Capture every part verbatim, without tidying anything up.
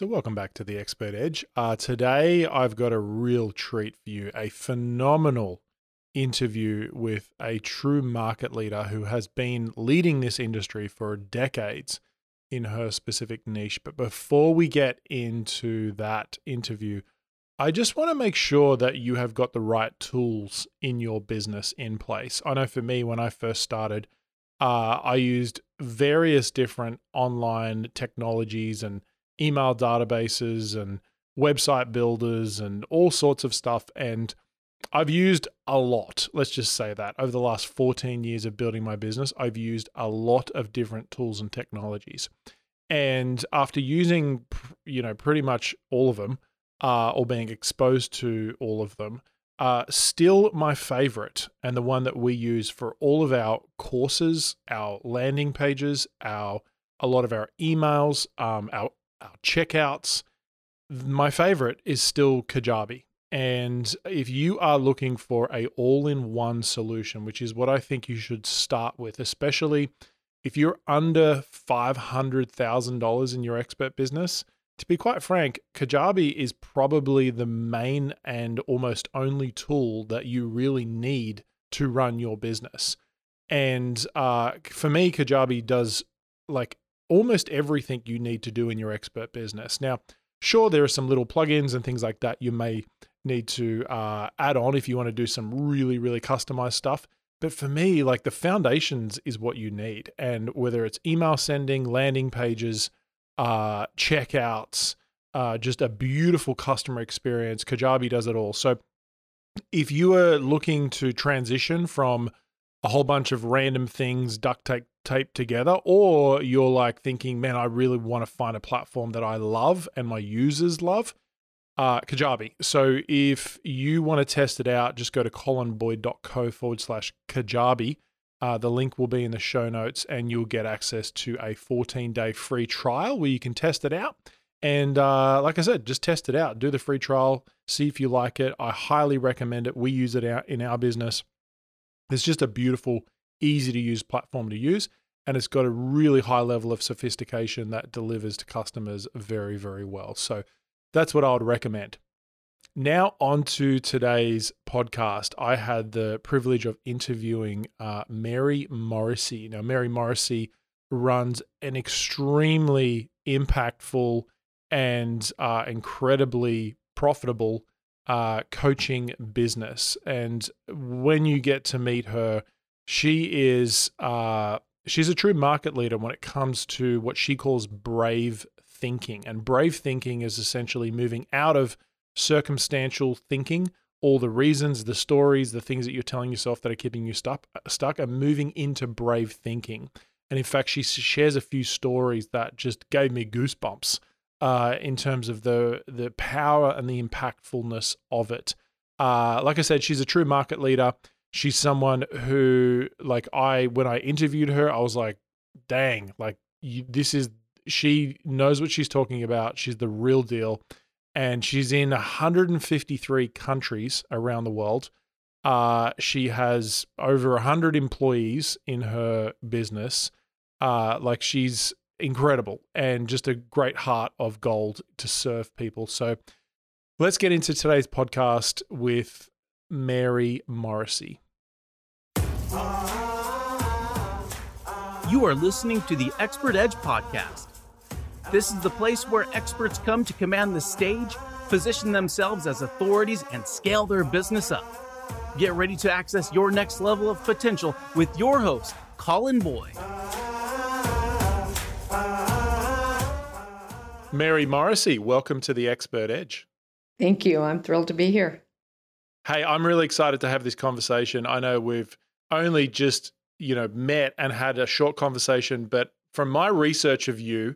So welcome back to the Expert Edge. Uh, today, I've got a real treat for you, a phenomenal interview with a true market leader who has been leading this industry for decades in her specific niche. But before we get into that interview, I just want to make sure that you have got the right tools in your business in place. I know for me, when I first started, uh, I used various different online technologies and email databases and website builders and all sorts of stuff. And I've used a lot, let's just say that. Over the last fourteen years of building my business, I've used a lot of different tools and technologies. And after using, you know, pretty much all of them, uh, or being exposed to all of them, uh, still my favorite and the one that we use for all of our courses, our landing pages, our a lot of our emails, um, our our checkouts, my favorite is still Kajabi. And if you are looking for a all-in-one solution, which is what I think you should start with, especially if you're under five hundred thousand dollars in your expert business, to be quite frank, Kajabi is probably the main and almost only tool that you really need to run your business. And uh, for me, Kajabi does like almost everything you need to do in your expert business. Now, sure, there are some little plugins and things like that you may need to uh, add on if you want to do some really, really customized stuff. But for me, like the foundations is what you need. And whether it's email sending, landing pages, uh, checkouts, uh, just a beautiful customer experience, Kajabi does it all. So if you are looking to transition from a whole bunch of random things duct tape taped together, or you're like thinking, man, I really want to find a platform that I love and my users love, uh, Kajabi. So if you want to test it out, just go to colinboyd.co forward slash Kajabi. Uh, the link will be in the show notes and you'll get access to a fourteen day free trial where you can test it out. And uh, like I said, just test it out, do the free trial, see if you like it. I highly recommend it. We use it out in our business. It's just a beautiful, easy to use platform to use, and it's got a really high level of sophistication that delivers to customers very, very well. So that's what I would recommend. Now on to today's podcast. I had the privilege of interviewing uh, Mary Morrissey. Now, Mary Morrissey runs an extremely impactful and uh, incredibly profitable Uh, coaching business. And when you get to meet her, she is uh, she's a true market leader when it comes to what she calls brave thinking. And brave thinking is essentially moving out of circumstantial thinking, all the reasons, the stories, the things that you're telling yourself that are keeping you stuck, stuck and moving into brave thinking. And in fact, she shares a few stories that just gave me goosebumps. Uh, in terms of the the power and the impactfulness of it. Uh, like I said, she's a true market leader. She's someone who, like I, when I interviewed her, I was like, dang, like you, this is, she knows what she's talking about. She's the real deal. And she's in one hundred fifty-three countries around the world. Uh, she has over one hundred employees in her business. Uh, like she's, incredible and just a great heart of gold to serve people. So let's get into today's podcast with Mary Morrissey. You are listening to the Expert Edge podcast. This is the place where experts come to command the stage, position themselves as authorities, and scale their business up. Get ready to access your next level of potential with your host, Colin Boyd. Mary Morrissey, welcome to the Expert Edge. Thank you. I'm thrilled to be here. Hey, I'm really excited to have this conversation. I know we've only just, you know, met and had a short conversation, but from my research of you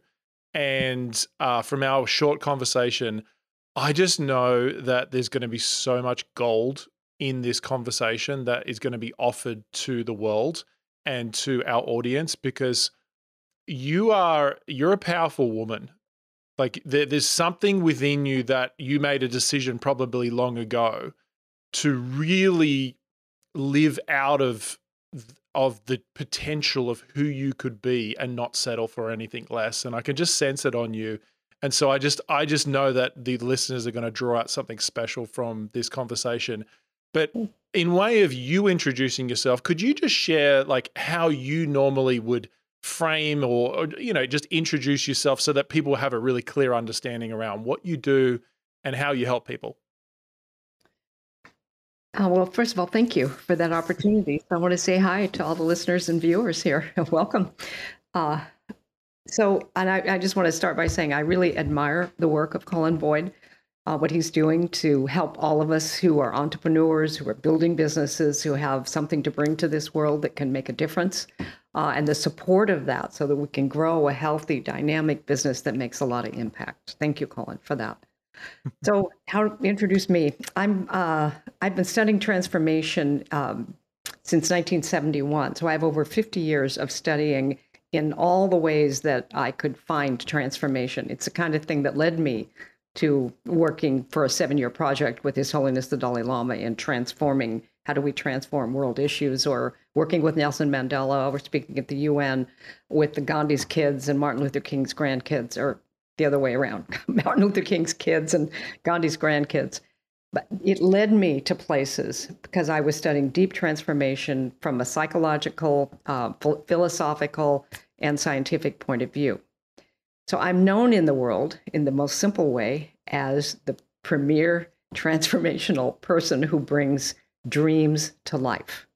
and uh, from our short conversation, I just know that there's going to be so much gold in this conversation that is going to be offered to the world and to our audience, because you are, you're a powerful woman. Like there, there's something within you that you made a decision probably long ago to really live out of of the potential of who you could be and not settle for anything less. And I can just sense it on you. And so I just I just know that the listeners are going to draw out something special from this conversation. But in way of you introducing yourself, could you just share like how you normally would frame or, or you know, just introduce yourself so that people have a really clear understanding around what you do and how you help people? Oh, well, first of all, thank you for that opportunity. So I want to say hi to all the listeners and viewers here. Welcome. Uh, so, and I, I just want to start by saying I really admire the work of Colin Boyd, uh, what he's doing to help all of us who are entrepreneurs, who are building businesses, who have something to bring to this world that can make a difference, uh, and the support of that so that we can grow a healthy, dynamic business that makes a lot of impact. Thank you, Colin, for that. So how to introduce me? I'm, uh, I've been studying transformation um, since nineteen seventy-one. So I have over fifty years of studying in all the ways that I could find transformation. It's the kind of thing that led me to working for a seven-year project with His Holiness the Dalai Lama in transforming, how do we transform world issues, or working with Nelson Mandela, or speaking at the U N with the Gandhi's kids and Martin Luther King's grandkids, or the other way around, Martin Luther King's kids and Gandhi's grandkids. But it led me to places because I was studying deep transformation from a psychological, uh, philosophical, and scientific point of view. So I'm known in the world, in the most simple way, as the premier transformational person who brings dreams to life.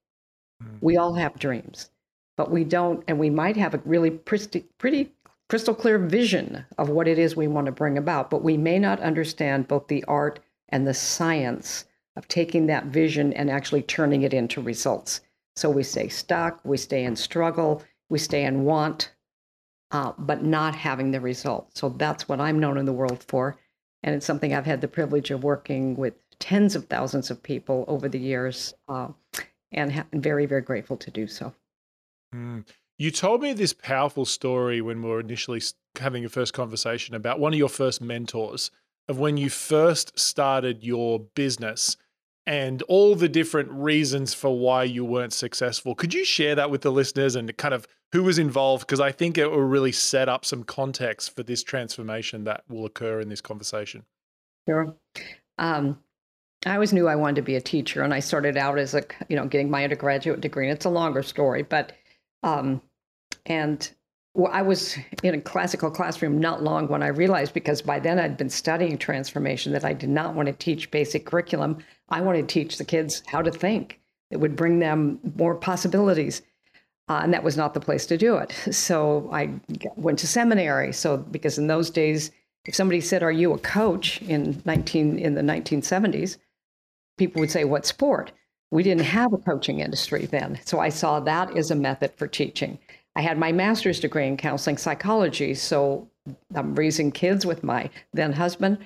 Mm. We all have dreams, but we don't, and we might have a really pretty, pretty crystal clear vision of what it is we want to bring about, but we may not understand both the art and the science of taking that vision and actually turning it into results. So we stay stuck, we stay in struggle, we stay in want, uh, but not having the results. So that's what I'm known in the world for. And it's something I've had the privilege of working with tens of thousands of people over the years, uh, and ha- very, very grateful to do so. Mm. You told me this powerful story when we were initially having your first conversation about one of your first mentors, of when you first started your business and all the different reasons for why you weren't successful. Could you share that with the listeners and kind of who was involved? Because I think it will really set up some context for this transformation that will occur in this conversation. Sure. Um, I always knew I wanted to be a teacher, and I started out as a, you know, getting my undergraduate degree. And it's a longer story, but um, and well, I was in a classical classroom not long when I realized, because by then I'd been studying transformation, that I did not want to teach basic curriculum. I wanted to teach the kids how to think. It would bring them more possibilities. Uh, and that was not the place to do it. So I went to seminary. So, because in those days, if somebody said, are you a coach in nineteen, in the nineteen seventies, people would say, what sport? We didn't have a coaching industry then. So I saw that as a method for teaching. I had my master's degree in counseling psychology. So I'm raising kids with my then husband,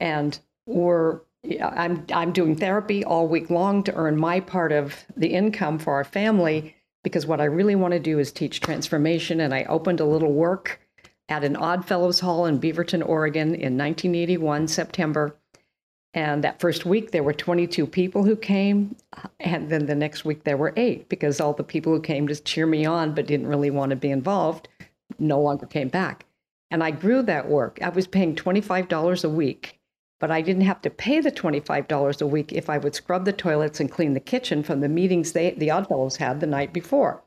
and we're, I'm, I'm doing therapy all week long to earn my part of the income for our family, because what I really want to do is teach transformation. And I opened a little work at an Oddfellows Hall in Beaverton, Oregon in nineteen eighty-one, September. And that first week, there were twenty-two people who came. And then the next week, there were eight, because all the people who came to cheer me on but didn't really want to be involved no longer came back. And I grew that work. I was paying twenty-five dollars a week, but I didn't have to pay the twenty-five dollars a week if I would scrub the toilets and clean the kitchen from the meetings they, the Oddfellows had the night before.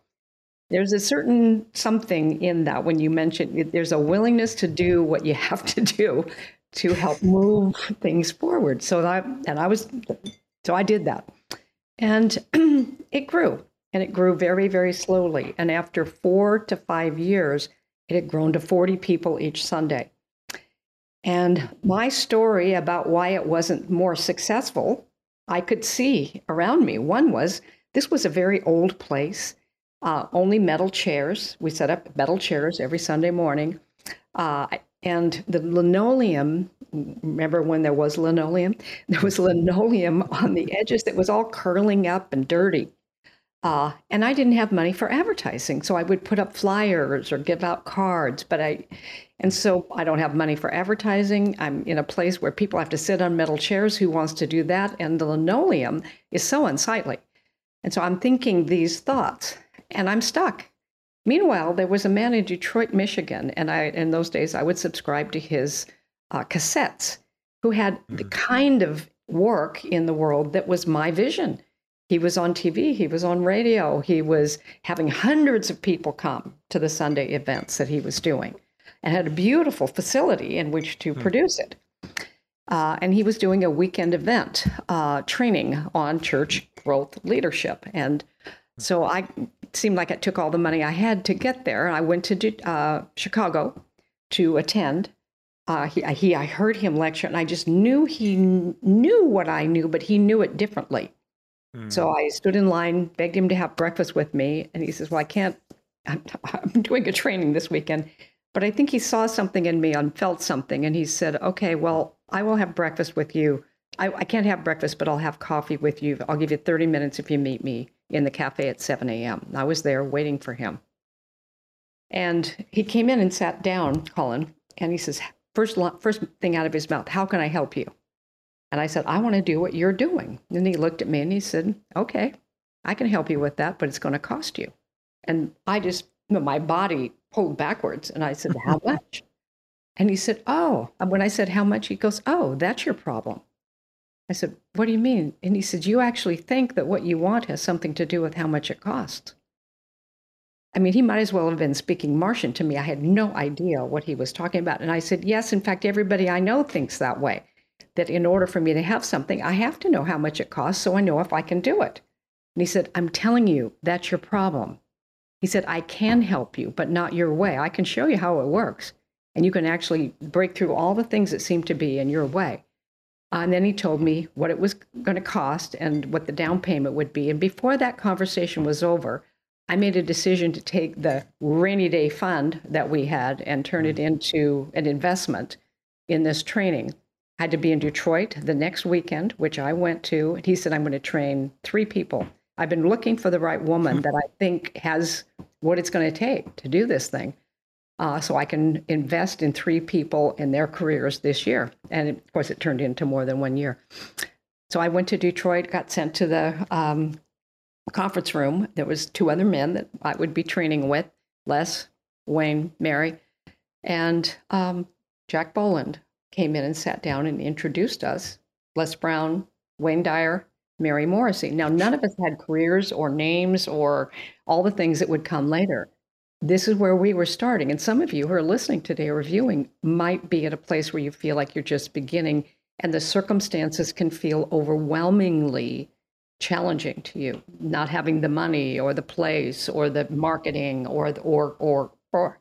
There's a certain something in that when you mention there's a willingness to do what you have to do to help move things forward. So that, and I was, so I did that, and it grew, and it grew very, very slowly. And after four to five years, it had grown to forty people each Sunday. And my story about why it wasn't more successful, I could see around me. One was, this was a very old place, uh, only metal chairs. We set up metal chairs every Sunday morning. Uh, And the linoleum, remember when there was linoleum? There was linoleum on the edges that was all curling up and dirty. Uh, and I didn't have money for advertising, so I would put up flyers or give out cards. But I, and so I don't have money for advertising. I'm in a place where people have to sit on metal chairs. Who wants to do that? And the linoleum is so unsightly. And so I'm thinking these thoughts, and I'm stuck. Meanwhile, there was a man in Detroit, Michigan, and I in those days I would subscribe to his uh, cassettes, who had mm-hmm. the kind of work in the world that was my vision. He was on T V, he was on radio, he was having hundreds of people come to the Sunday events that he was doing, and had a beautiful facility in which to mm-hmm. produce it. Uh, and he was doing a weekend event, uh, training on church growth leadership. And so I it seemed like it took all the money I had to get there. I went to uh, Chicago to attend. Uh, he, he, I heard him lecture, and I just knew he kn- knew what I knew, but he knew it differently. Mm. So I stood in line, begged him to have breakfast with me, and he says, well, I can't, I'm, I'm doing a training this weekend. But I think he saw something in me and felt something, and he said, okay, well, I will have breakfast with you. I, I can't have breakfast, but I'll have coffee with you. I'll give you thirty minutes if you meet me in the cafe at seven a.m. I was there waiting for him. And he came in and sat down, Colin, and he says, first, first thing out of his mouth, how can I help you? And I said, I want to do what you're doing. And he looked at me and he said, okay, I can help you with that, but it's going to cost you. And I just, my body pulled backwards. And I said, how much? And he said, oh, and when I said how much, he goes, oh, that's your problem. I said, what do you mean? And he said, you actually think that what you want has something to do with how much it costs. I mean, he might as well have been speaking Martian to me. I had no idea what he was talking about. And I said, yes, in fact, everybody I know thinks that way, that in order for me to have something, I have to know how much it costs so I know if I can do it. And he said, I'm telling you, that's your problem. He said, I can help you, but not your way. I can show you how it works. And you can actually break through all the things that seem to be in your way. And then he told me what it was going to cost and what the down payment would be. And before that conversation was over, I made a decision to take the rainy day fund that we had and turn it into an investment in this training. I had to be in Detroit the next weekend, which I went to. And he said, I'm going to train three people. I've been looking for the right woman that I think has what it's going to take to do this thing. Uh, so I can invest in three people in their careers this year. And of course, it turned into more than one year. So I went to Detroit, got sent to the um, conference room. There was two other men that I would be training with, Les, Wayne, Mary, and um, Jack Boland came in and sat down and introduced us. Les Brown, Wayne Dyer, Mary Morrissey. Now, none of us had careers or names or all the things that would come later. This is where we were starting. And some of you who are listening today or viewing might be at a place where you feel like you're just beginning and the circumstances can feel overwhelmingly challenging to you, not having the money or the place or the marketing or, the, or, or, or.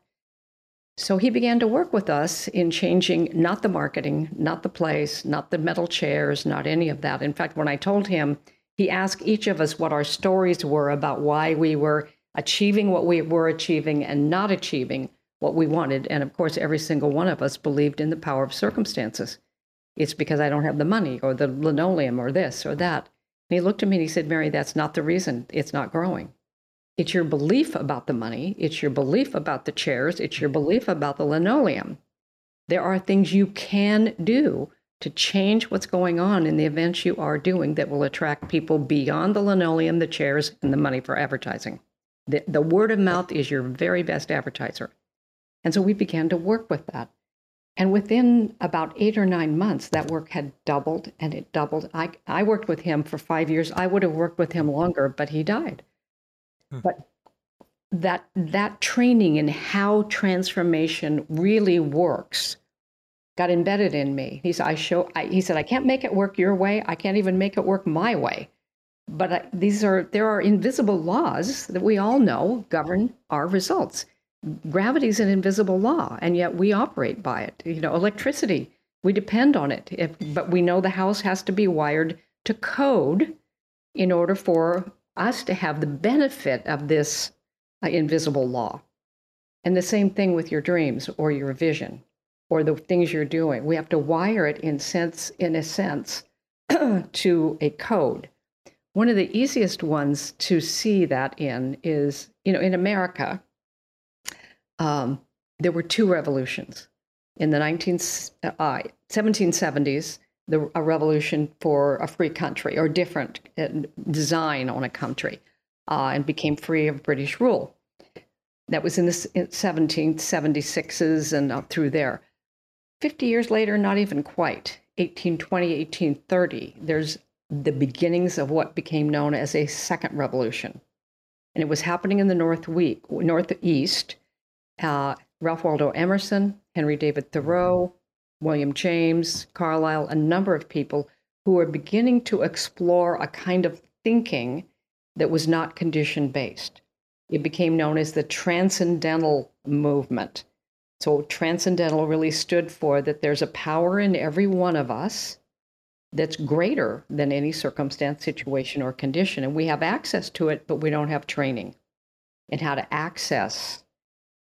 So he began to work with us in changing, not the marketing, not the place, not the metal chairs, not any of that. In fact, when I told him, he asked each of us what our stories were about why we were achieving what we were achieving and not achieving what we wanted. And of course, every single one of us believed in the power of circumstances. It's because I don't have the money or the linoleum or this or that. And he looked at me and he said, Mary, that's not the reason it's not growing. It's your belief about the money. It's your belief about the chairs. It's your belief about the linoleum. There are things you can do to change what's going on in the events you are doing that will attract people beyond the linoleum, the chairs, and the money for advertising. The, the word of mouth is your very best advertiser. And so we began to work with that. And within about eight or nine months, that work had doubled and it doubled. I, I worked with him for five years. I would have worked with him longer, but he died. Hmm. But that that training in how transformation really works got embedded in me. He said, I show, I, he said, I can't make it work your way. I can't even make it work my way. But these are there are invisible laws that we all know govern our results. Gravity is an invisible law, and yet we operate by it. You know, electricity, we depend on it. If, but we know the house has to be wired to code in order for us to have the benefit of this uh, invisible law. And the same thing with your dreams or your vision or the things you're doing. We have to wire it in sense, in a sense, to a code. One of the easiest ones to see that in is, you know, in America, um, there were two revolutions. In the seventeen seventies, the, a revolution for a free country or different design on a country uh, and became free of British rule. That was in the seventeen seventy-sixes and up through there. fifty years later, not even quite, eighteen twenty, eighteen thirty, there's the beginnings of what became known as a second revolution. And it was happening in the North week, Northeast. Uh, Ralph Waldo Emerson, Henry David Thoreau, William James, Carlyle, a number of people who were beginning to explore a kind of thinking that was not condition-based. It became known as the Transcendental Movement. So Transcendental really stood for that there's a power in every one of us that's greater than any circumstance, situation, or condition. And we have access to it, but we don't have training in how to access.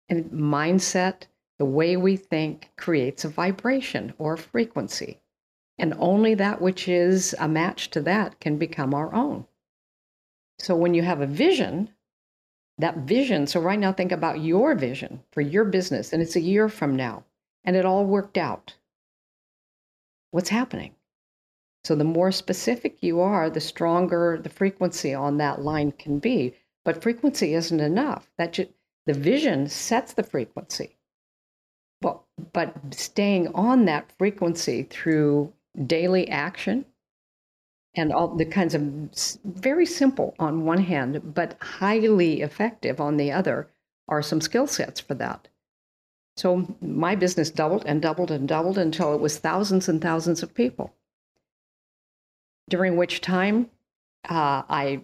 And mindset, the way we think, creates a vibration or frequency. And only that which is a match to that can become our own. So when you have a vision, that vision, so right now think about your vision for your business, and it's a year from now, and it all worked out. What's happening? So the more specific you are, the stronger the frequency on that line can be. But frequency isn't enough. That ju- the vision sets the frequency. But, but staying on that frequency through daily action, and all the kinds of very simple on one hand, but highly effective on the other, are some skill sets for that. So my business doubled and doubled and doubled until it was thousands and thousands of people. During which time, uh, I,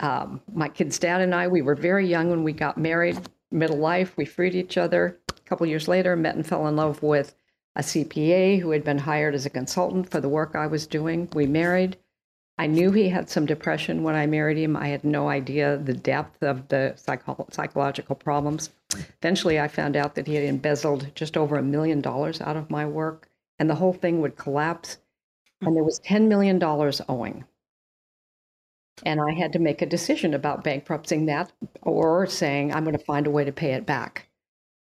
um, my kid's dad and I, we were very young when we got married, middle life. We freed each other. A couple years later, met and fell in love with a C P A who had been hired as a consultant for the work I was doing. We married. I knew he had some depression when I married him. I had no idea the depth of the psycho- psychological problems. Eventually, I found out that he had embezzled just over a million dollars out of my work, and the whole thing would collapse. And there was ten million dollars owing. And I had to make a decision about bankrupting that or saying, I'm going to find a way to pay it back.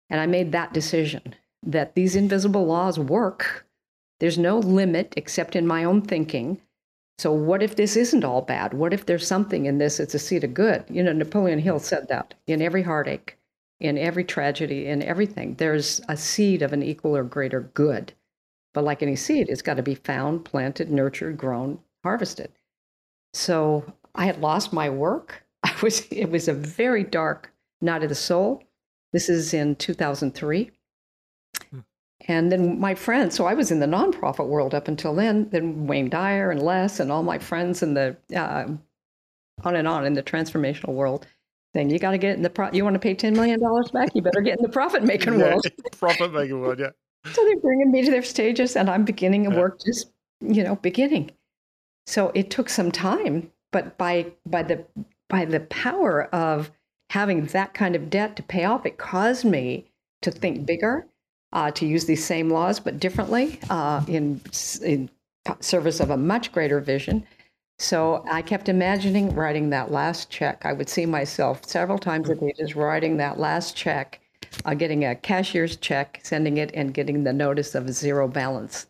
And I made that decision that these invisible laws work. There's no limit except in my own thinking. So what if this isn't all bad? What if there's something in this that's a seed of good? You know, Napoleon Hill said that in every heartache, in every tragedy, in everything, there's a seed of an equal or greater good. But like any seed, it's got to be found, planted, nurtured, grown, harvested. So I had lost my work. I was, it was a very dark night of the soul. This is in two thousand three. And then my friends, so I was in the nonprofit world up until then, then Wayne Dyer and Les and all my friends in the, uh, on and on in the transformational world, saying, you got to get in the, pro- you want to pay ten million dollars back? You better get in the profit-making yeah, world. Profit-making world, yeah. So they're bringing me to their stages and I'm beginning a yeah. work just, you know, beginning. So it took some time, but by by the by the power of having that kind of debt to pay off, it caused me to think bigger. Uh, to use these same laws, but differently, uh, in in service of a much greater vision. So I kept imagining writing that last check. I would see myself several times a day just writing that last check, uh, getting a cashier's check, sending it, and getting the notice of a zero balance.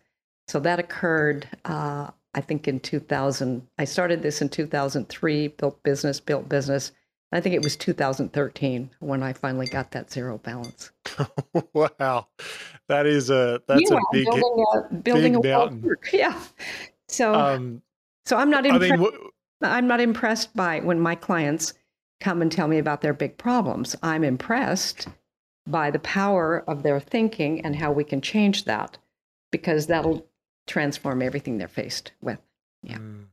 So that occurred, uh, I think, in two thousand. I started this in two thousand three, built business, built business. I think it was two thousand thirteen when I finally got that zero balance. Wow. That is a, that's yeah, a big, building a, building big a mountain. Work. Yeah. So, um, so I'm not, impressed, I mean, wh- I'm not impressed by when my clients come and tell me about their big problems. I'm impressed by the power of their thinking and how we can change that, because that'll transform everything they're faced with. Yeah. Mm.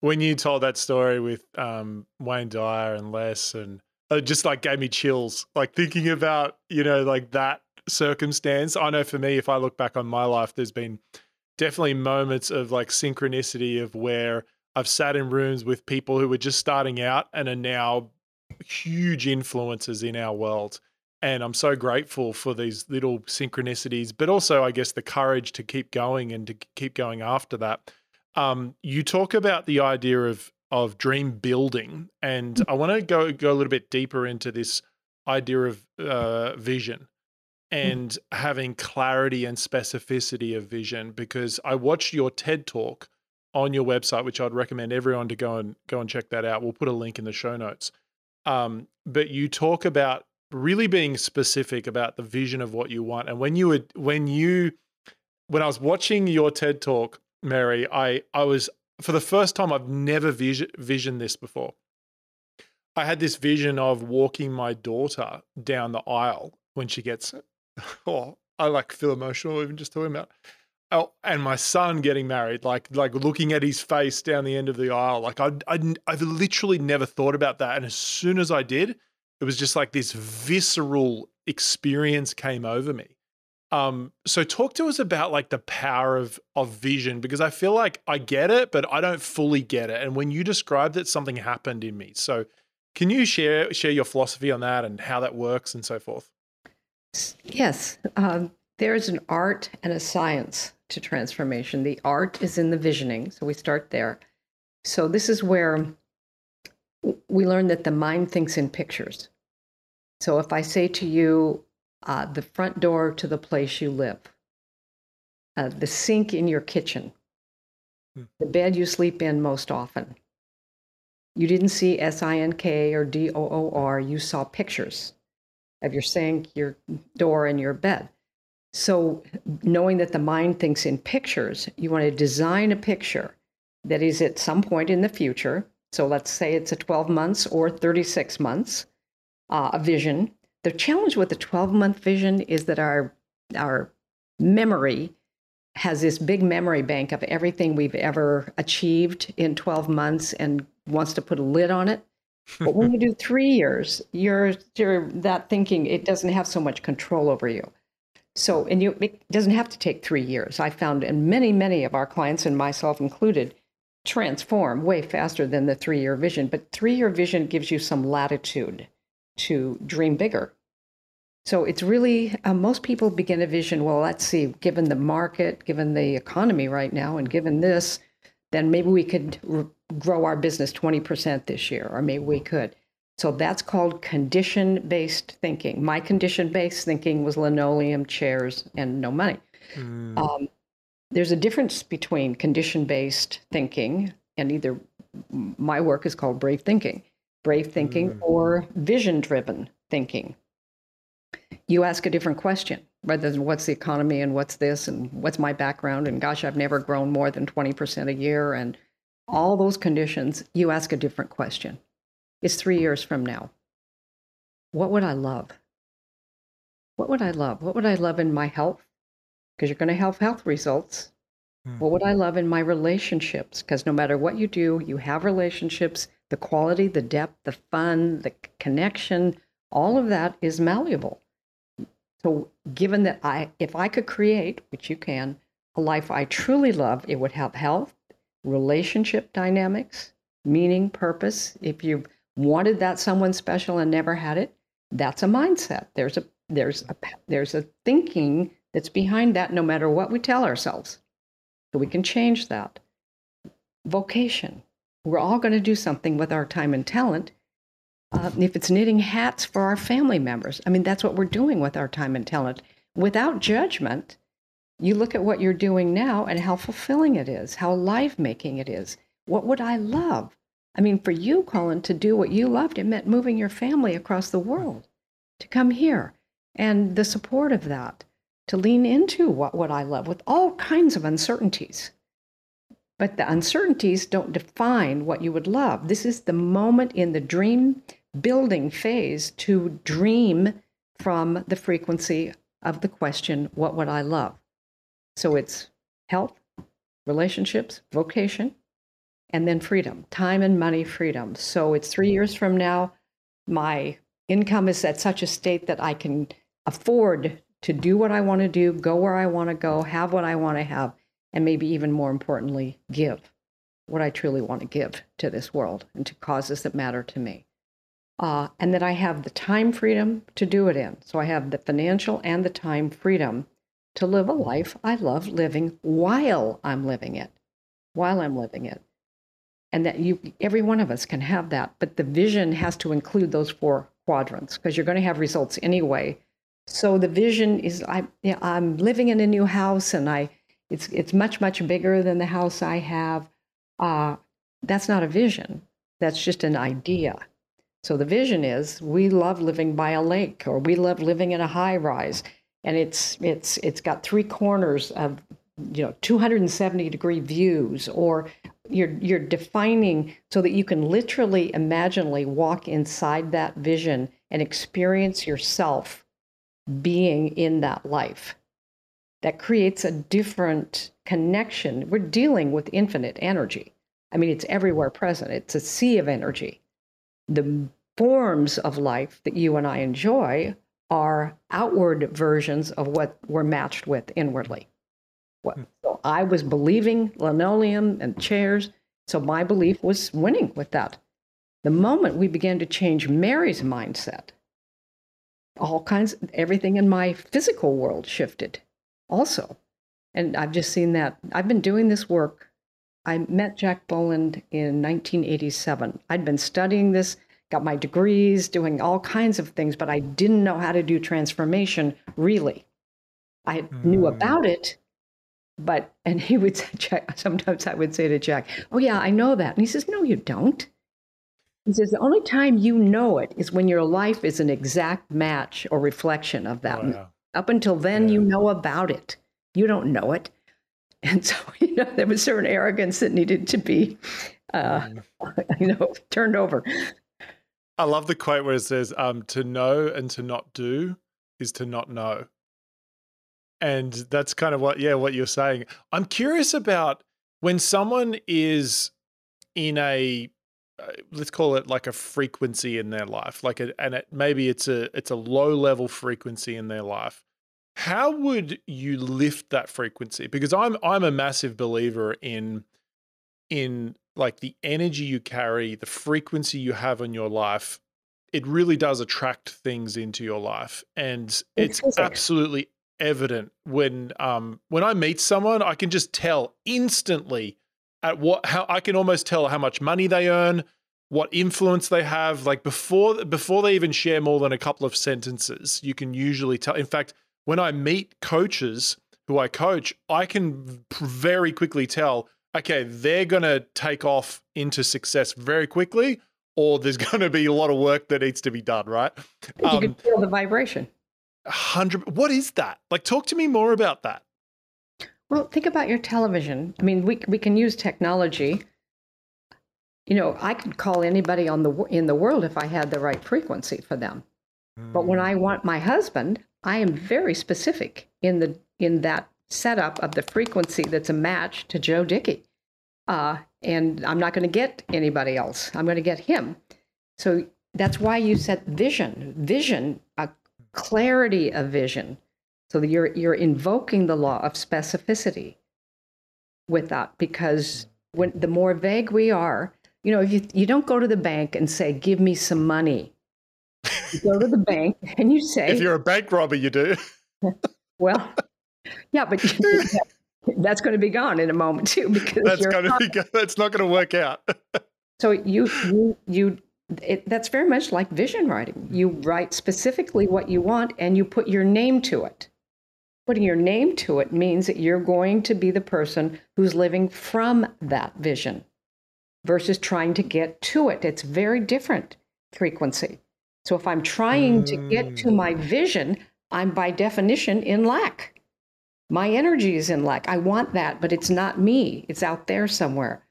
When you told that story with um, Wayne Dyer and Les, and it just like gave me chills, like thinking about, you know, like that circumstance. I know for me, if I look back on my life, there's been definitely moments of like synchronicity of where I've sat in rooms with people who were just starting out and are now huge influences in our world. And I'm so grateful for these little synchronicities, but also I guess the courage to keep going and to keep going after that. Um, you talk about the idea of of dream building, and I want to go go a little bit deeper into this idea of uh, vision and having clarity and specificity of vision, because I watched your TED Talk on your website, which I'd recommend everyone to go and go and check that out. We'll put a link in the show notes. Um, but you talk about really being specific about the vision of what you want. And when you would, when you, when I was watching your TED Talk, Mary, I, I was, for the first time, I've never vision, visioned this before. I had this vision of walking my daughter down the aisle when she gets, oh, I like feel emotional even just talking about it. Oh, and my son getting married, like like looking at his face down the end of the aisle. Like I, I, I've literally never thought about that. And as soon as I did, it was just like this visceral experience came over me. Um, so talk to us about like the power of of vision, because I feel like I get it, but I don't fully get it. And when you described it, something happened in me. So can you share share your philosophy on that and how that works and so forth? Yes. Um, there is an art and a science to transformation. The art is in the visioning. So we start there. So this is where we learn that the mind thinks in pictures. So if I say to you, uh, the front door to the place you live, uh, the sink in your kitchen, hmm. the bed you sleep in most often, you didn't see S I N K or D O O R, you saw pictures of your sink, your door, and your bed. So knowing that the mind thinks in pictures, you want to design a picture that is at some point in the future. So let's say it's a twelve months or thirty-six months, uh, a vision. The challenge with the twelve-month vision is that our our memory has this big memory bank of everything we've ever achieved in twelve months and wants to put a lid on it. But when you do three years, you're, you're that thinking, it doesn't have so much control over you. So, and you, it doesn't have to take three years. I found, and many, many of our clients and myself included, transform way faster than the three-year vision. But three-year vision gives you some latitude to dream bigger. So it's really, uh, most people begin a vision, well, let's see, given the market, given the economy right now, and given this, then maybe we could re- grow our business twenty percent this year, or maybe we could. So that's called condition-based thinking. My condition-based thinking was linoleum, chairs, and no money. Mm. Um, there's a difference between condition-based thinking and either my work is called brave thinking, brave thinking mm. or vision-driven thinking. You ask a different question rather than what's the economy and what's this and what's my background and gosh, I've never grown more than twenty percent a year and all those conditions, you ask a different question. Is three years from now. What would I love? What would I love? What would I love in my health? Because you're going to have health results. Mm-hmm. What would I love in my relationships? Because no matter what you do, you have relationships, the quality, the depth, the fun, the connection, all of that is malleable. So given that I, if I could create, which you can, a life I truly love, it would have health, relationship dynamics, meaning, purpose. If you wanted that someone special and never had it, that's a mindset. There's a there's a there's a thinking that's behind that no matter what we tell ourselves. So we can change that. Vocation. We're all going to do something with our time and talent. Uh, if it's knitting hats for our family members, I mean, that's what we're doing with our time and talent. Without judgment, you look at what you're doing now and how fulfilling it is, how life-making it is. What would I love? I mean, for you, Colin, to do what you loved, it meant moving your family across the world to come here and the support of that, to lean into what would I love with all kinds of uncertainties. But the uncertainties don't define what you would love. This is the moment in the dream building phase to dream from the frequency of the question, what would I love? So it's health, relationships, vocation, and then freedom, time and money freedom. So it's three years from now, my income is at such a state that I can afford to do what I want to do, go where I want to go, have what I want to have, and maybe even more importantly, give what I truly want to give to this world and to causes that matter to me. Uh, and that I have the time freedom to do it in. So I have the financial and the time freedom to live a life I love living while I'm living it, while I'm living it. And that you, every one of us can have that. But the vision has to include those four quadrants because you're going to have results anyway. So the vision is I, you know, I'm living in a new house and I it's it's much, much bigger than the house I have. Uh, that's not a vision. That's just an idea. So the vision is we love living by a lake, or we love living in a high rise. And it's it's it's got three corners of, you know, two hundred seventy degree views, or you're you're defining so that you can literally, imaginally walk inside that vision and experience yourself being in that life. That creates a different connection. We're dealing with infinite energy. I mean, it's everywhere present. It's a sea of energy. The forms of life that you and I enjoy are outward versions of what we're matched with inwardly. What, so I was believing linoleum and chairs, so my belief was winning with that. The moment we began to change Mary's mindset, all kinds, everything in my physical world shifted also. And I've just seen that. I've been doing this work. I met Jack Boland in nineteen eighty-seven. I'd been studying this, got my degrees, doing all kinds of things, but I didn't know how to do transformation, really. I mm. knew about it, but, and he would say, Jack, sometimes I would say to Jack, oh yeah, I know that. And he says, no, you don't. He says, the only time you know it is when your life is an exact match or reflection of that. Oh, yeah. Up until then, yeah. you know about it. You don't know it. And so, you know, there was certain arrogance that needed to be, uh, you know, turned over. I love the quote where it says, um, to know and to not do is to not know. And that's kind of what, yeah, what you're saying. I'm curious about when someone is in a, uh, let's call it like a frequency in their life, like a, and it, maybe it's a it's a low level frequency in their life. How would you lift that frequency? Because I'm I'm a massive believer in in like the energy you carry, the frequency you have in your life. It really does attract things into your life, and it's absolutely evident when um when I meet someone, I can just tell instantly at what how I can almost tell how much money they earn, what influence they have. Like before before they even share more than a couple of sentences, you can usually tell. In fact, when I meet coaches who I coach, I can very quickly tell, okay, they're going to take off into success very quickly, or there's going to be a lot of work that needs to be done, right? You um, can feel the vibration. one hundred percent. What is that? Like, talk to me more about that. Well, think about your television. I mean, we we can use technology. You know, I could call anybody on the in the world if I had the right frequency for them. Mm. But when I want my husband, I am very specific in the in that setup of the frequency that's a match to Joe Dickey. Uh, and I'm not going to get anybody else. I'm going to get him. So that's why you set vision, vision, a clarity of vision. So that you're you're invoking the law of specificity with that, because when the more vague we are, you know, if you, you don't go to the bank and say, give me some money. You go to the bank and you say... If you're a bank robber, you do. Well, yeah, but you, that's going to be gone in a moment too, because that's going to be that's not going to work out. So you you, you it, that's very much like vision writing. You write specifically what you want, and you put your name to it. Putting your name to it means that you're going to be the person who's living from that vision versus trying to get to it. It's very different frequency. So if I'm trying to get to my vision, I'm by definition in lack. My energy is in lack. I want that, but it's not me. It's out there somewhere.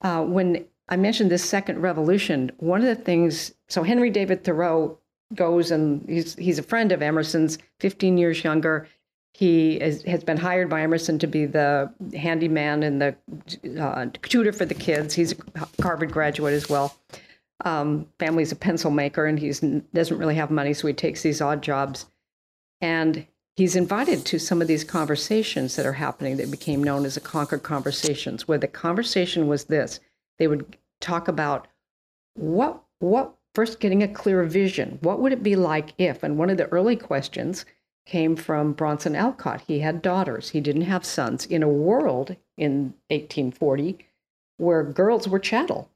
Uh, when I mentioned this second revolution, one of the things, so Henry David Thoreau goes and he's, he's a friend of Emerson's, fifteen years younger. He is, has been hired by Emerson to be the handyman and the uh, tutor for the kids. He's a Harvard graduate as well. Um, family's a pencil maker, and he doesn't really have money, so he takes these odd jobs. And he's invited to some of these conversations that are happening that became known as the Concord Conversations, where the conversation was this. They would talk about what, what first getting a clear vision, what would it be like if, and one of the early questions came from Bronson Alcott. He had daughters. He didn't have sons in a world in eighteen forty where girls were chattel.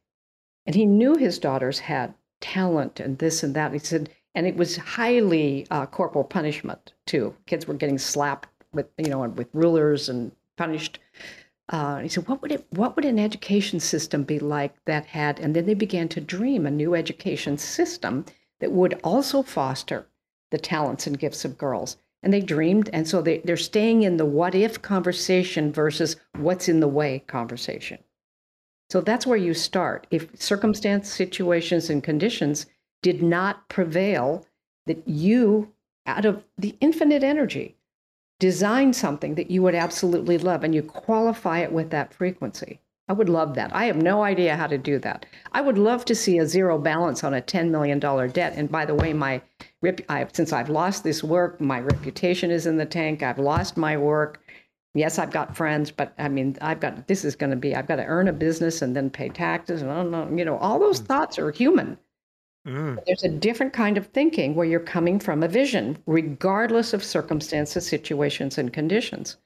And he knew his daughters had talent and this and that. He said, and it was highly uh, corporal punishment too. Kids were getting slapped with, you know, with rulers and punished. Uh, he said, what would it, what would an education system be like that had, and then they began to dream a new education system that would also foster the talents and gifts of girls. And they dreamed, and so they, they're staying in the what if conversation versus what's in the way conversation. So that's where you start. If circumstance, situations, and conditions did not prevail, that you, out of the infinite energy, design something that you would absolutely love, and you qualify it with that frequency. I would love that. I have no idea how to do that. I would love to see a zero balance on a ten million dollars debt. And by the way, my rep- I, since I've lost this work, my reputation is in the tank. I've lost my work. Yes, I've got friends, but I mean, I've got, this is going to be, I've got to earn a business and then pay taxes. And I don't know, you know, all those mm. thoughts are human. Mm. There's a different kind of thinking where you're coming from a vision, regardless of circumstances, situations, and conditions.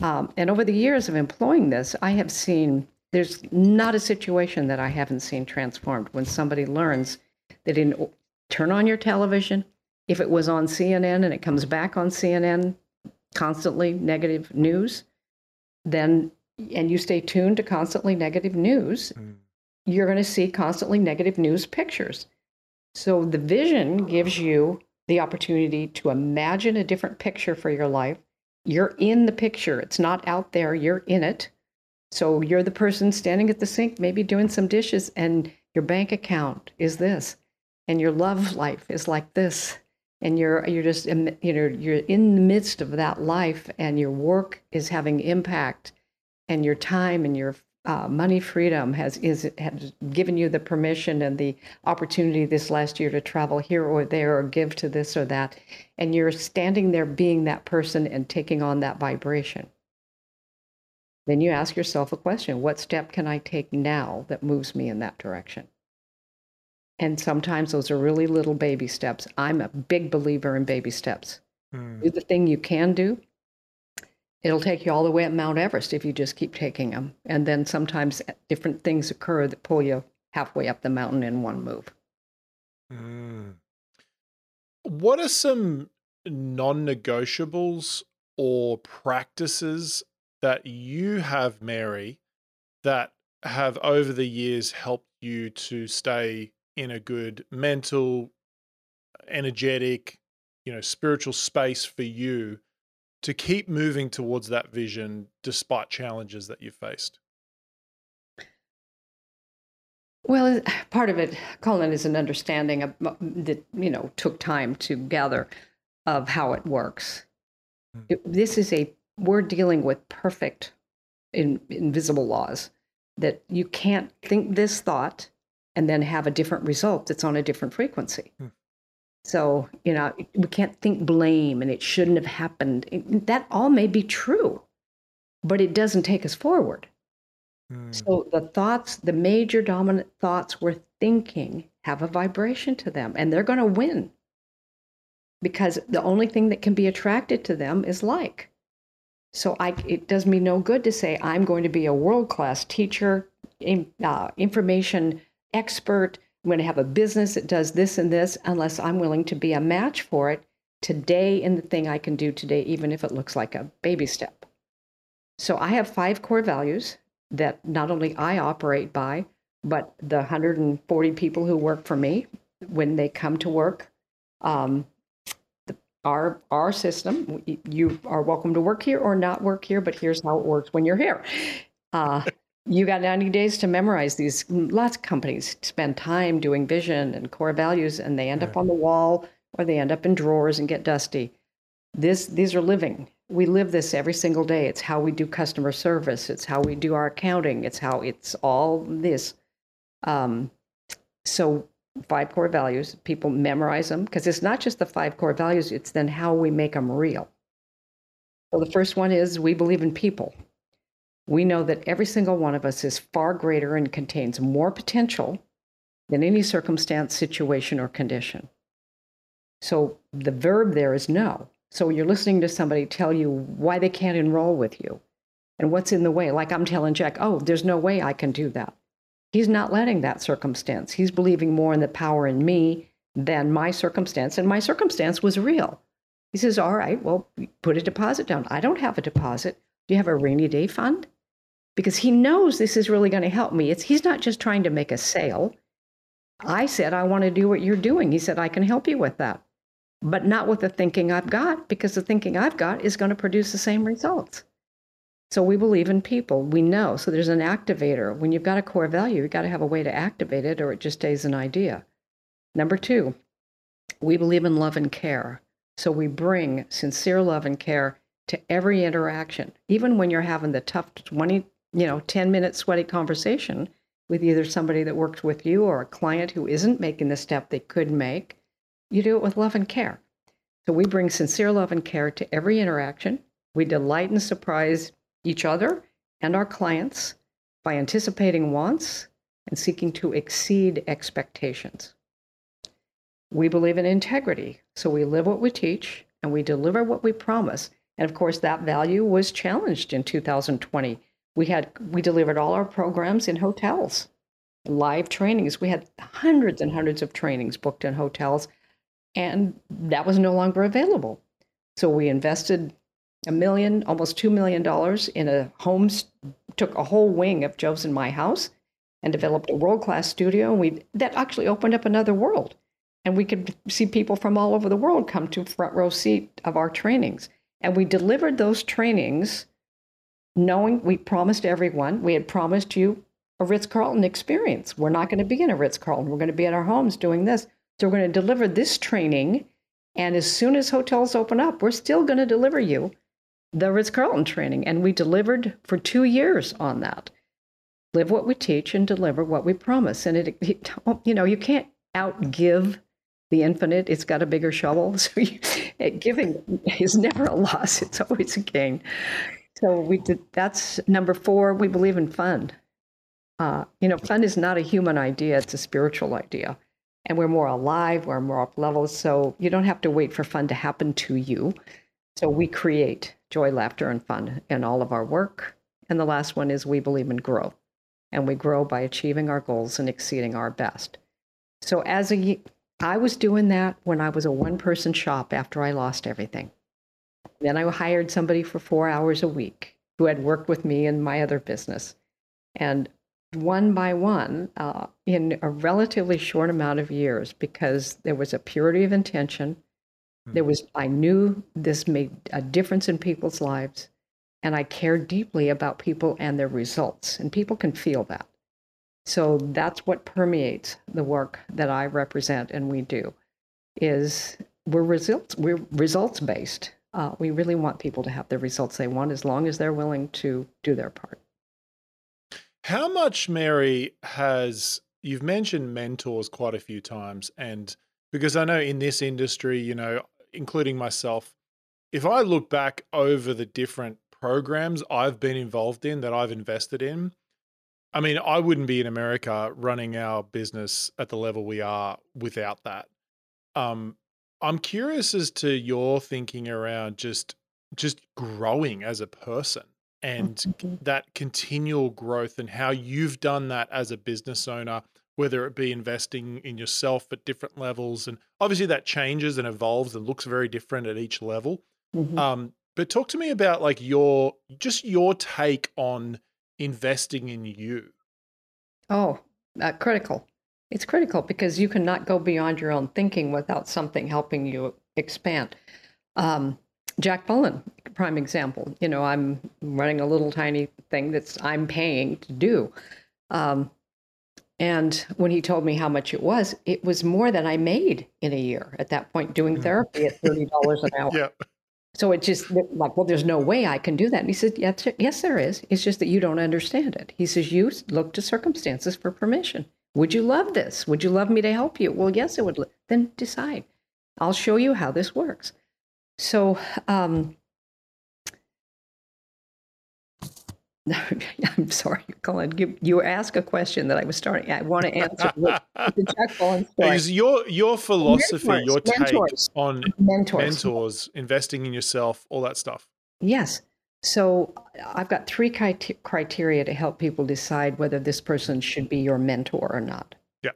Um, and over the years of employing this, I have seen there's not a situation that I haven't seen transformed when somebody learns that in turn on your television, if it was on C N N and it comes back on C N N, constantly negative news, then, and you stay tuned to constantly negative news, mm. you're going to see constantly negative news pictures. So the vision gives you the opportunity to imagine a different picture for your life. You're in the picture. It's not out there. You're in it. So you're the person standing at the sink, maybe doing some dishes, and your bank account is this, and your love life is like this, and you're you're just you know you're in the midst of that life, and your work is having impact, and your time and your uh, money freedom has is has given you the permission and the opportunity this last year to travel here or there or give to this or that. And you're standing there being that person and taking on that vibration. Then you ask yourself a question, what step can I take now that moves me in that direction? And sometimes those are really little baby steps. I'm a big believer in baby steps. Mm. Do the thing you can do. It'll take you all the way up Mount Everest if you just keep taking them. And then sometimes different things occur that pull you halfway up the mountain in one move. Mm. What are some non-negotiables or practices that you have, Mary, that have over the years helped you to stay in a good mental, energetic, you know, spiritual space for you to keep moving towards that vision despite challenges that you faced? Well, part of it, Colin, is an understanding of, that, you know, took time to gather of how it works. Mm. It, this is a, we're dealing with perfect in, invisible laws that you can't think this thought and then have a different result that's on a different frequency. Mm. So, you know, we can't think blame and it shouldn't have happened. It, that all may be true, but it doesn't take us forward. So the thoughts, the major dominant thoughts we're thinking have a vibration to them, and they're going to win because the only thing that can be attracted to them is like. So I, it does me no good to say I'm going to be a world-class teacher, in, uh, information expert, I'm going to have a business that does this and this, unless I'm willing to be a match for it today in the thing I can do today, even if it looks like a baby step. So I have five core values that not only I operate by, but the one hundred forty people who work for me, when they come to work, um, the, our our system, you are welcome to work here or not work here, but here's how it works when you're here. Uh, you got ninety days to memorize these. Lots of companies spend time doing vision and core values, and they end up on the wall or they end up in drawers and get dusty. This, these are living. We live this every single day. It's how we do customer service. It's how we do our accounting. It's how it's all this. Um, so five core values, people memorize them because it's not just the five core values. It's then how we make them real. Well, the first one is we believe in people. We know that every single one of us is far greater and contains more potential than any circumstance, situation, or condition. So the verb there is know. So you're listening to somebody tell you why they can't enroll with you and what's in the way. Like I'm telling Jack, oh, there's no way I can do that. He's not letting that circumstance. He's believing more in the power in me than my circumstance. And my circumstance was real. He says, all right, well, put a deposit down. I don't have a deposit. Do you have a rainy day fund? because he knows this is really going to help me. It's he's not just trying to make a sale. I said, I want to do what you're doing. He said, I can help you with that, but not with the thinking I've got, because the thinking I've got is going to produce the same results. So we believe in people. We know. So there's an activator. When you've got a core value, you've got to have a way to activate it, or it just stays an idea. Number two, we believe in love and care. So we bring sincere love and care to every interaction, even when you're having the tough twenty, you know, ten minute sweaty conversation with either somebody that works with you or a client who isn't making the step they could make. You do it with love and care. So we bring sincere love and care to every interaction. We delight and surprise each other and our clients by anticipating wants and seeking to exceed expectations. We believe in integrity, so we live what we teach and we deliver what we promise. And of course, that value was challenged in two thousand twenty. We had we delivered all our programs in hotels, live trainings. We had hundreds and hundreds of trainings booked in hotels, and that was no longer available. So we invested a million, almost two million dollars in a home, took a whole wing of Joe's in my house, and developed a world-class studio. And we that actually opened up another world. And we could see people from all over the world come to front row seat of our trainings. And we delivered those trainings knowing we promised everyone, we had promised you a Ritz-Carlton experience. We're not going to be in a Ritz-Carlton. We're going to be at our homes doing this. So we're going to deliver this training. And as soon as hotels open up, we're still going to deliver you the Ritz-Carlton training. And we delivered for two years on that. Live what we teach and deliver what we promise. And, it, it you know, you can't outgive the infinite. It's got a bigger shovel. So you, giving is never a loss. It's always a gain. So we did, that's number four. We believe in fun. Uh, you know, fun is not a human idea. It's a spiritual idea. And we're more alive. We're more up level. So you don't have to wait for fun to happen to you. So we create joy, laughter, and fun in all of our work. And the last one is we believe in growth. And we grow by achieving our goals and exceeding our best. So as a I was doing that when I was a one-person shop after I lost everything. Then I hired somebody for four hours a week who had worked with me in my other business. And one by one, uh, in a relatively short amount of years, because there was a purity of intention, there was I knew this made a difference in people's lives, and I cared deeply about people and their results. And people can feel that. So that's what permeates the work that I represent and we do, is we're results, we're results based. Uh, we really want people to have the results they want as long as they're willing to do their part. How much, Mary, has, you've mentioned mentors quite a few times, and because I know in this industry, you know, including myself, if I look back over the different programs I've been involved in that I've invested in, I mean, I wouldn't be in America running our business at the level we are without that. Um, I'm curious as to your thinking around just just growing as a person and that continual growth and how you've done that as a business owner, whether it be investing in yourself at different levels. And obviously that changes and evolves and looks very different at each level. Mm-hmm. Um, but talk to me about like your just your take on investing in you. Oh, uh, critical. It's critical because you cannot go beyond your own thinking without something helping you expand. Um, Jack Boland, prime example. You know, I'm running a little tiny thing that's I'm paying to do. Um, and when he told me how much it was, it was more than I made in a year at that point doing therapy at thirty dollars an hour. Yeah. So it just like, well, there's no way I can do that. And he said, yes, yes, there is. It's just that you don't understand it. He says, you look to circumstances for permission. Would you love this? Would you love me to help you? Well, yes, I would. Then decide. I'll show you how this works. So um, I'm sorry, Colin, you, you asked a question that I was starting. I want to answer. With, with the is your, your philosophy, mentors, your take mentors, on mentors. mentors, investing in yourself, all that stuff? Yes. So I've got three criteria to help people decide whether this person should be your mentor or not. Yeah.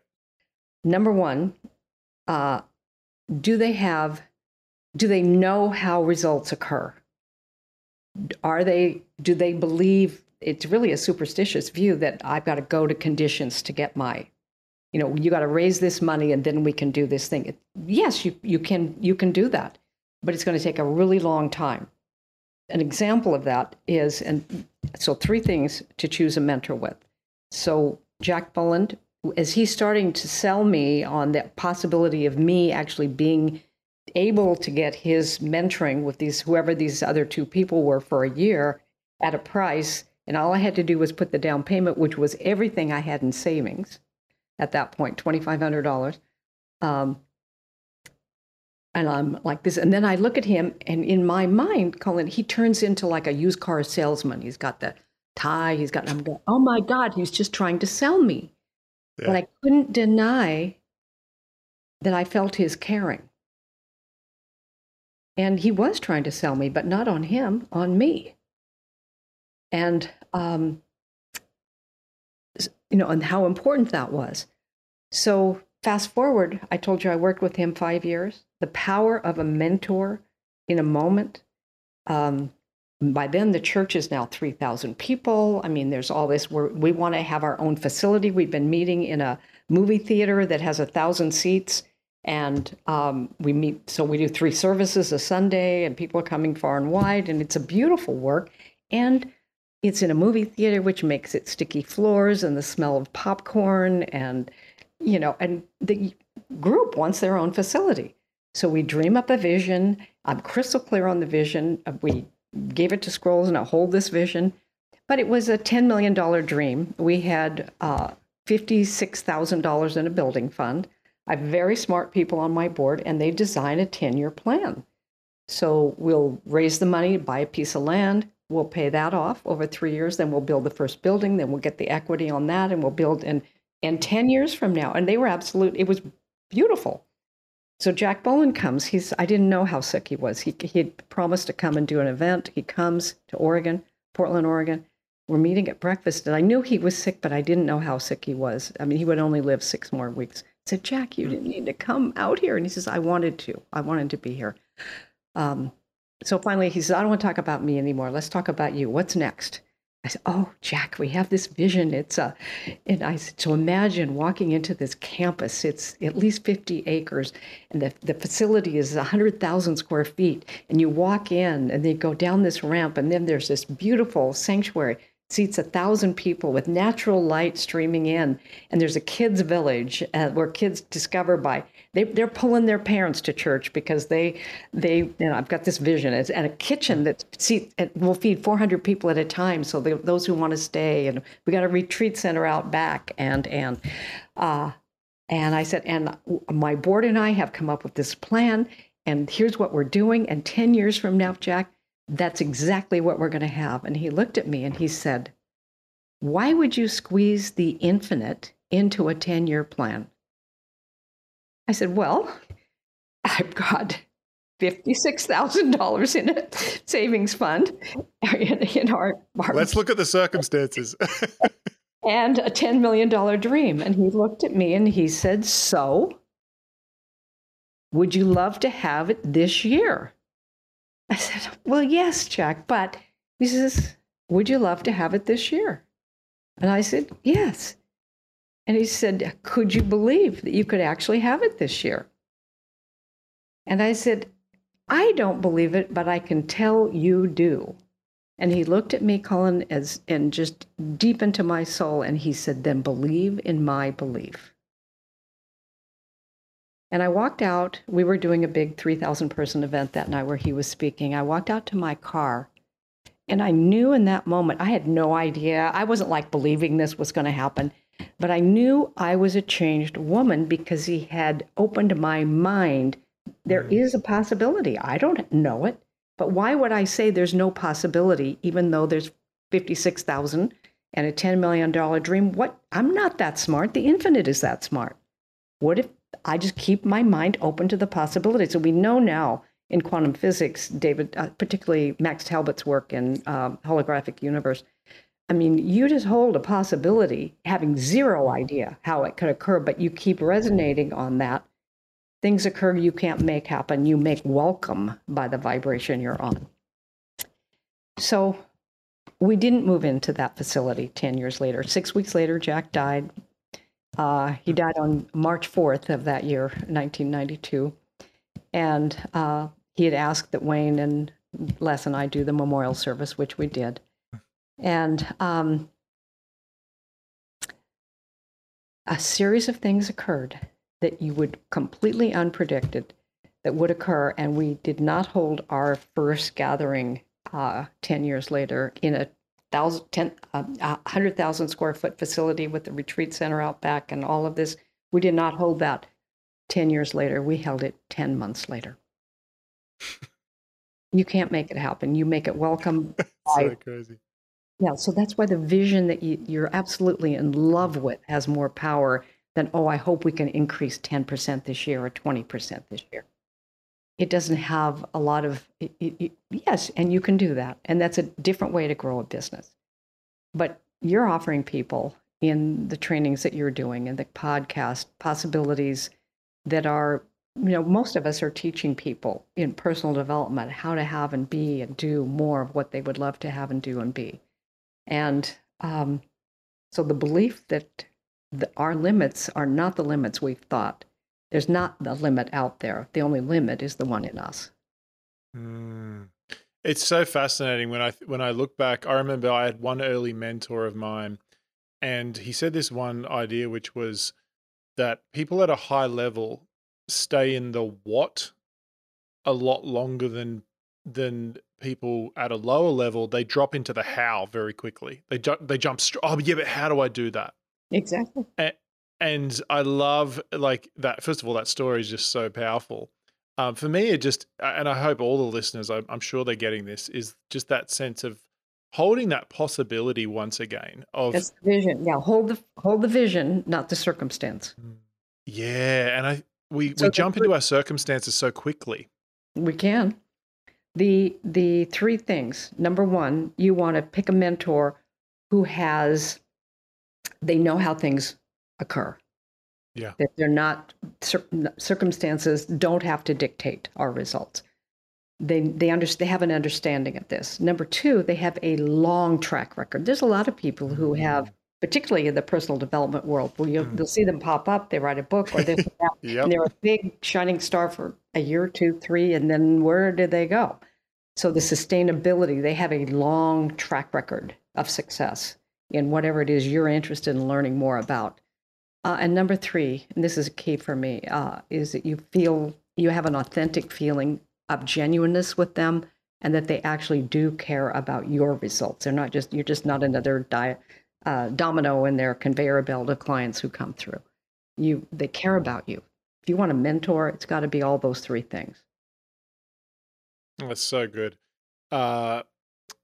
Number one, uh, do they have, do they know how results occur? Are they, do they believe it's really a superstitious view that I've got to go to conditions to get my, you know, you got to raise this money and then we can do this thing. It, yes, you you can you can do that, but it's going to take a really long time. An example of that is, and so three things to choose a mentor with. So Jack Boland, as he's starting to sell me on the possibility of me actually being able to get his mentoring with these, whoever these other two people were for a year at a price. And all I had to do was put the down payment, which was everything I had in savings at that point, twenty-five hundred dollars. Um, and I'm like this. And then I look at him and in my mind, Colin, he turns into like a used car salesman. He's got the tie, he's got, I'm going, oh my God, he's just trying to sell me. Yeah. But I couldn't deny that I felt his caring. And he was trying to sell me, but not on him, on me. And, um, you know, and how important that was. So fast forward, I told you I worked with him five years. The power of a mentor in a moment. Um, by then, the church is now three thousand people. I mean, there's all this. We're, we want to have our own facility. We've been meeting in a movie theater that has one thousand seats. And um, we meet, so we do three services a Sunday, and people are coming far and wide, and it's a beautiful work. And it's in a movie theater, which makes it sticky floors and the smell of popcorn, and, you know, and the group wants their own facility. So we dream up a vision. I'm crystal clear on the vision. We gave it to Scrolls, and I hold this vision. But it was a ten million dollars dream. We had uh, fifty-six thousand dollars in a building fund. I have very smart people on my board, and they design a ten-year plan. So we'll raise the money, buy a piece of land, we'll pay that off over three years, then we'll build the first building, then we'll get the equity on that, and we'll build in, and ten years from now. And they were absolute, it was beautiful. So Jack Boland comes. He's I didn't know how sick he was. He, he had promised to come and do an event. He comes to Oregon, Portland, Oregon. We're meeting at breakfast, and I knew he was sick, but I didn't know how sick he was. I mean, he would only live six more weeks. I said, Jack, you didn't need to come out here. And he says, I wanted to. I wanted to be here. Um, so finally, he says, I don't want to talk about me anymore. Let's talk about you. What's next? I said, oh, Jack, we have this vision. It's a, and I said, so imagine walking into this campus. It's at least fifty acres. And the, the facility is one hundred thousand square feet. And you walk in and they go down this ramp. And then there's this beautiful sanctuary. Seats a thousand people with natural light streaming in. And there's a kids village uh, where kids discover by, they, they're pulling their parents to church because they, they, you know, I've got this vision. It's, and a kitchen that seat, will feed four hundred people at a time. So they, those who want to stay, and we got a retreat center out back. And, and, uh, and I said, and my board and I have come up with this plan, and here's what we're doing. And ten years from now, Jack, that's exactly what we're going to have. And he looked at me and he said, why would you squeeze the infinite into a ten-year plan? I said, well, I've got fifty-six thousand dollars in a savings fund. In, in our Let's look at the circumstances. And a ten million dollars dream. And he looked at me and he said, so would you love to have it this year? I said, well, yes, Jack, but he says, would you love to have it this year? And I said, yes. And he said, could you believe that you could actually have it this year? And I said, I don't believe it, but I can tell you do. And he looked at me, Colin, as and just deep into my soul. And he said, then believe in my belief. And I walked out. We were doing a big three thousand person event that night where he was speaking. I walked out to my car, and I knew in that moment, I had no idea. I wasn't like believing this was going to happen, but I knew I was a changed woman because he had opened my mind. There is a possibility. I don't know it, but why would I say there's no possibility, even though there's fifty-six thousand and a ten million dollars dream? What? I'm not that smart. The infinite is that smart. What if I just keep my mind open to the possibility? So we know now in quantum physics, David, uh, particularly Max Talbot's work in uh, holographic universe. I mean, you just hold a possibility, having zero idea how it could occur, but you keep resonating on that. Things occur you can't make happen. You make welcome by the vibration you're on. So We didn't move into that facility ten years later. Six weeks later, Jack died. Uh, he died on March fourth of that year, nineteen ninety-two. And uh, he had asked that Wayne and Les and I do the memorial service, which we did. And um, a series of things occurred that you would completely unpredicted that would occur. And we did not hold our first gathering uh, ten years later in a thousand, ten, uh, one hundred thousand square foot facility with the retreat center out back and all of this. We did not hold that ten years later. We held it ten months later. You can't make it happen. You make it welcome. So crazy. Yeah, so that's why the vision that you, you're absolutely in love with has more power than, oh, I hope we can increase ten percent this year or twenty percent this year. It doesn't have a lot of, it, it, it, yes, and you can do that. And that's a different way to grow a business. But you're offering people in the trainings that you're doing and the podcast possibilities that are, you know, most of us are teaching people in personal development how to have and be and do more of what they would love to have and do and be. And um, so the belief that the, our limits are not the limits we've thought. There's not the limit out there. The only limit is the one in us. Mm. It's so fascinating. When I when I look back, I remember I had one early mentor of mine, and he said this one idea, which was that people at a high level stay in the what a lot longer than than people at a lower level. They drop into the how very quickly. They ju- they jump str- oh yeah, but how do I do that? Exactly. And, and I love like that. First of all, that story is just so powerful. Um, for me, it just, and I hope all the listeners, I'm, I'm sure they're getting this, is just that sense of holding that possibility once again of that's the vision. Yeah, hold the hold the vision, not the circumstance. Yeah, and I we so we jump into our circumstances so quickly. We can. The the three things. Number one, you want to pick a mentor who has, they know how things occur. Yeah. That they're not, circumstances don't have to dictate our results. They they understand, they have an understanding of this. Number two, they have a long track record. There's a lot of people who have, particularly in the personal development world, where you'll, mm. you'll see them pop up, they write a book or this and that, yep. and they're a big shining star for a year, two, three, and then where did they go? So the sustainability, they have a long track record of success in whatever it is you're interested in learning more about. Uh, and number three, and this is key for me, uh, is that you feel, you have an authentic feeling of genuineness with them and that they actually do care about your results. They're not just, you're just not another diet. Uh, domino in their conveyor belt of clients who come through. You, they care about you. If you want a mentor, it's got to be all those three things. That's so good. Uh,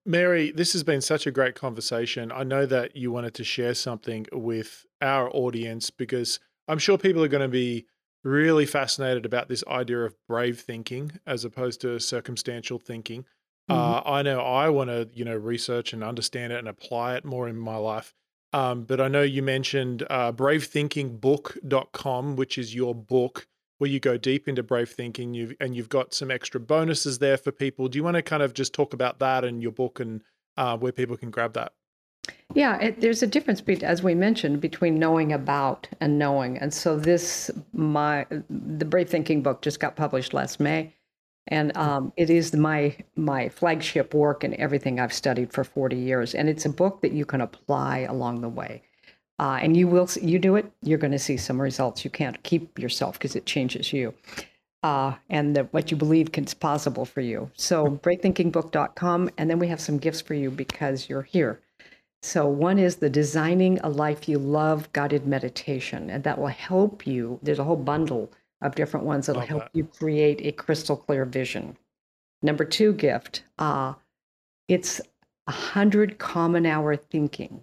Mary, this has been such a great conversation. I know that you wanted to share something with our audience because I'm sure people are going to be really fascinated about this idea of brave thinking as opposed to circumstantial thinking. Uh, I know I want to, you know, research and understand it and apply it more in my life. Um, but I know you mentioned uh, brave thinking book dot com, which is your book where you go deep into brave thinking. You've, and you've got some extra bonuses there for people. Do you want to kind of just talk about that and your book and uh, where people can grab that? Yeah, it, there's a difference, as we mentioned, between knowing about and knowing. And so this, my the Brave Thinking book just got published last May. And um, it is my my flagship work and everything I've studied for forty years. And it's a book that you can apply along the way. Uh, and you will, you do it, you're going to see some results. You can't keep yourself because it changes you. Uh, and that what you believe is possible for you. So brave thinking book dot com. And then we have some gifts for you because you're here. So one is the Designing a Life You Love guided meditation. And that will help you. There's a whole bundle of different ones that'll help you create a crystal clear vision. Number two gift, uh, it's a hundred common hour thinking.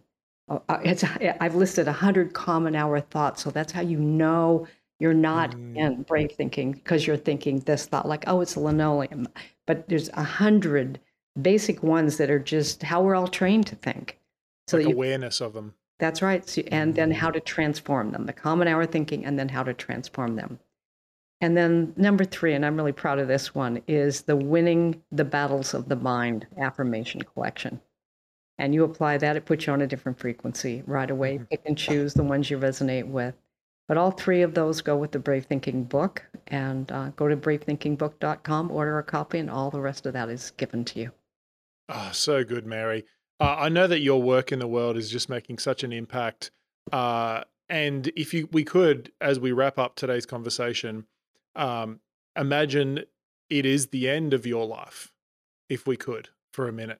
Uh, it's I've listed a hundred common hour thoughts, so that's how you know you're not mm. in brave thinking because you're thinking this thought like, oh, it's linoleum, but there's a hundred basic ones that are just how we're all trained to think. So like you, awareness of them. That's right, so, and then how to transform them. The common hour thinking, and then how to transform them. And then number three, and I'm really proud of this one, is the Winning the Battles of the Mind affirmation collection. and you apply that, it puts you on a different frequency right away. Pick and choose the ones you resonate with. But all three of those go with the Brave Thinking book, and uh, go to brave thinking book dot com, order a copy, and all the rest of that is given to you. Oh, so good, Mary. Uh, I know that your work in the world is just making such an impact. Uh, and if you, we could, as we wrap up today's conversation, um, imagine it is the end of your life, if we could, for a minute.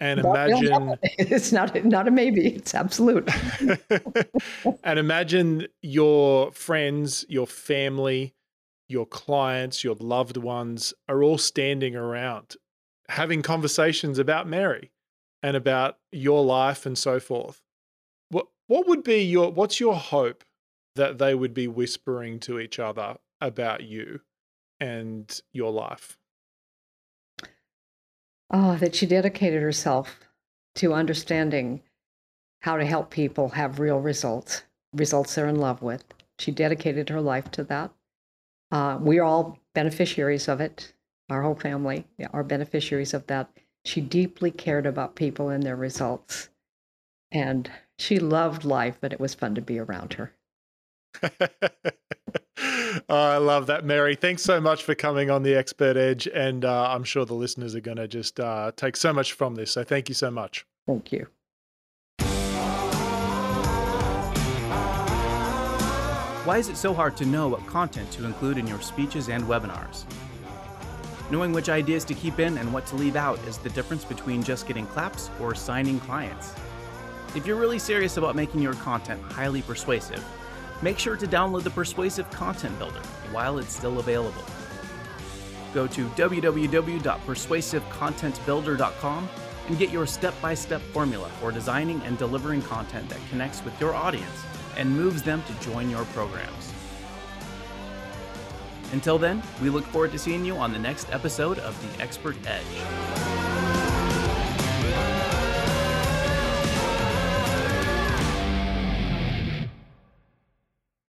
And imagine it's not not a maybe, it's absolute. And imagine your friends, your family, your clients, your loved ones are all standing around having conversations about Mary and about your life and so forth. What what would be your what's your hope that they would be whispering to each other about you and your life? Oh, that she dedicated herself to understanding how to help people have real results, results they're in love with. She dedicated her life to that. Uh, we're all beneficiaries of it. Our whole family are beneficiaries of that. She deeply cared about people and their results. And she loved life, but it was fun to be around her. Oh, I love that, Mary. Thanks so much for coming on the Expert Edge, and uh, I'm sure the listeners are going to just uh, take so much from this. So thank you so much. Thank you. Why is it so hard to know what content to include in your speeches and webinars? Knowing which ideas to keep in and what to leave out is the difference between just getting claps or signing clients. If you're really serious about making your content highly persuasive, make sure to download the Persuasive Content Builder while it's still available. Go to w w w dot persuasive content builder dot com and get your step-by-step formula for designing and delivering content that connects with your audience and moves them to join your programs. Until then, we look forward to seeing you on the next episode of The Expert Edge.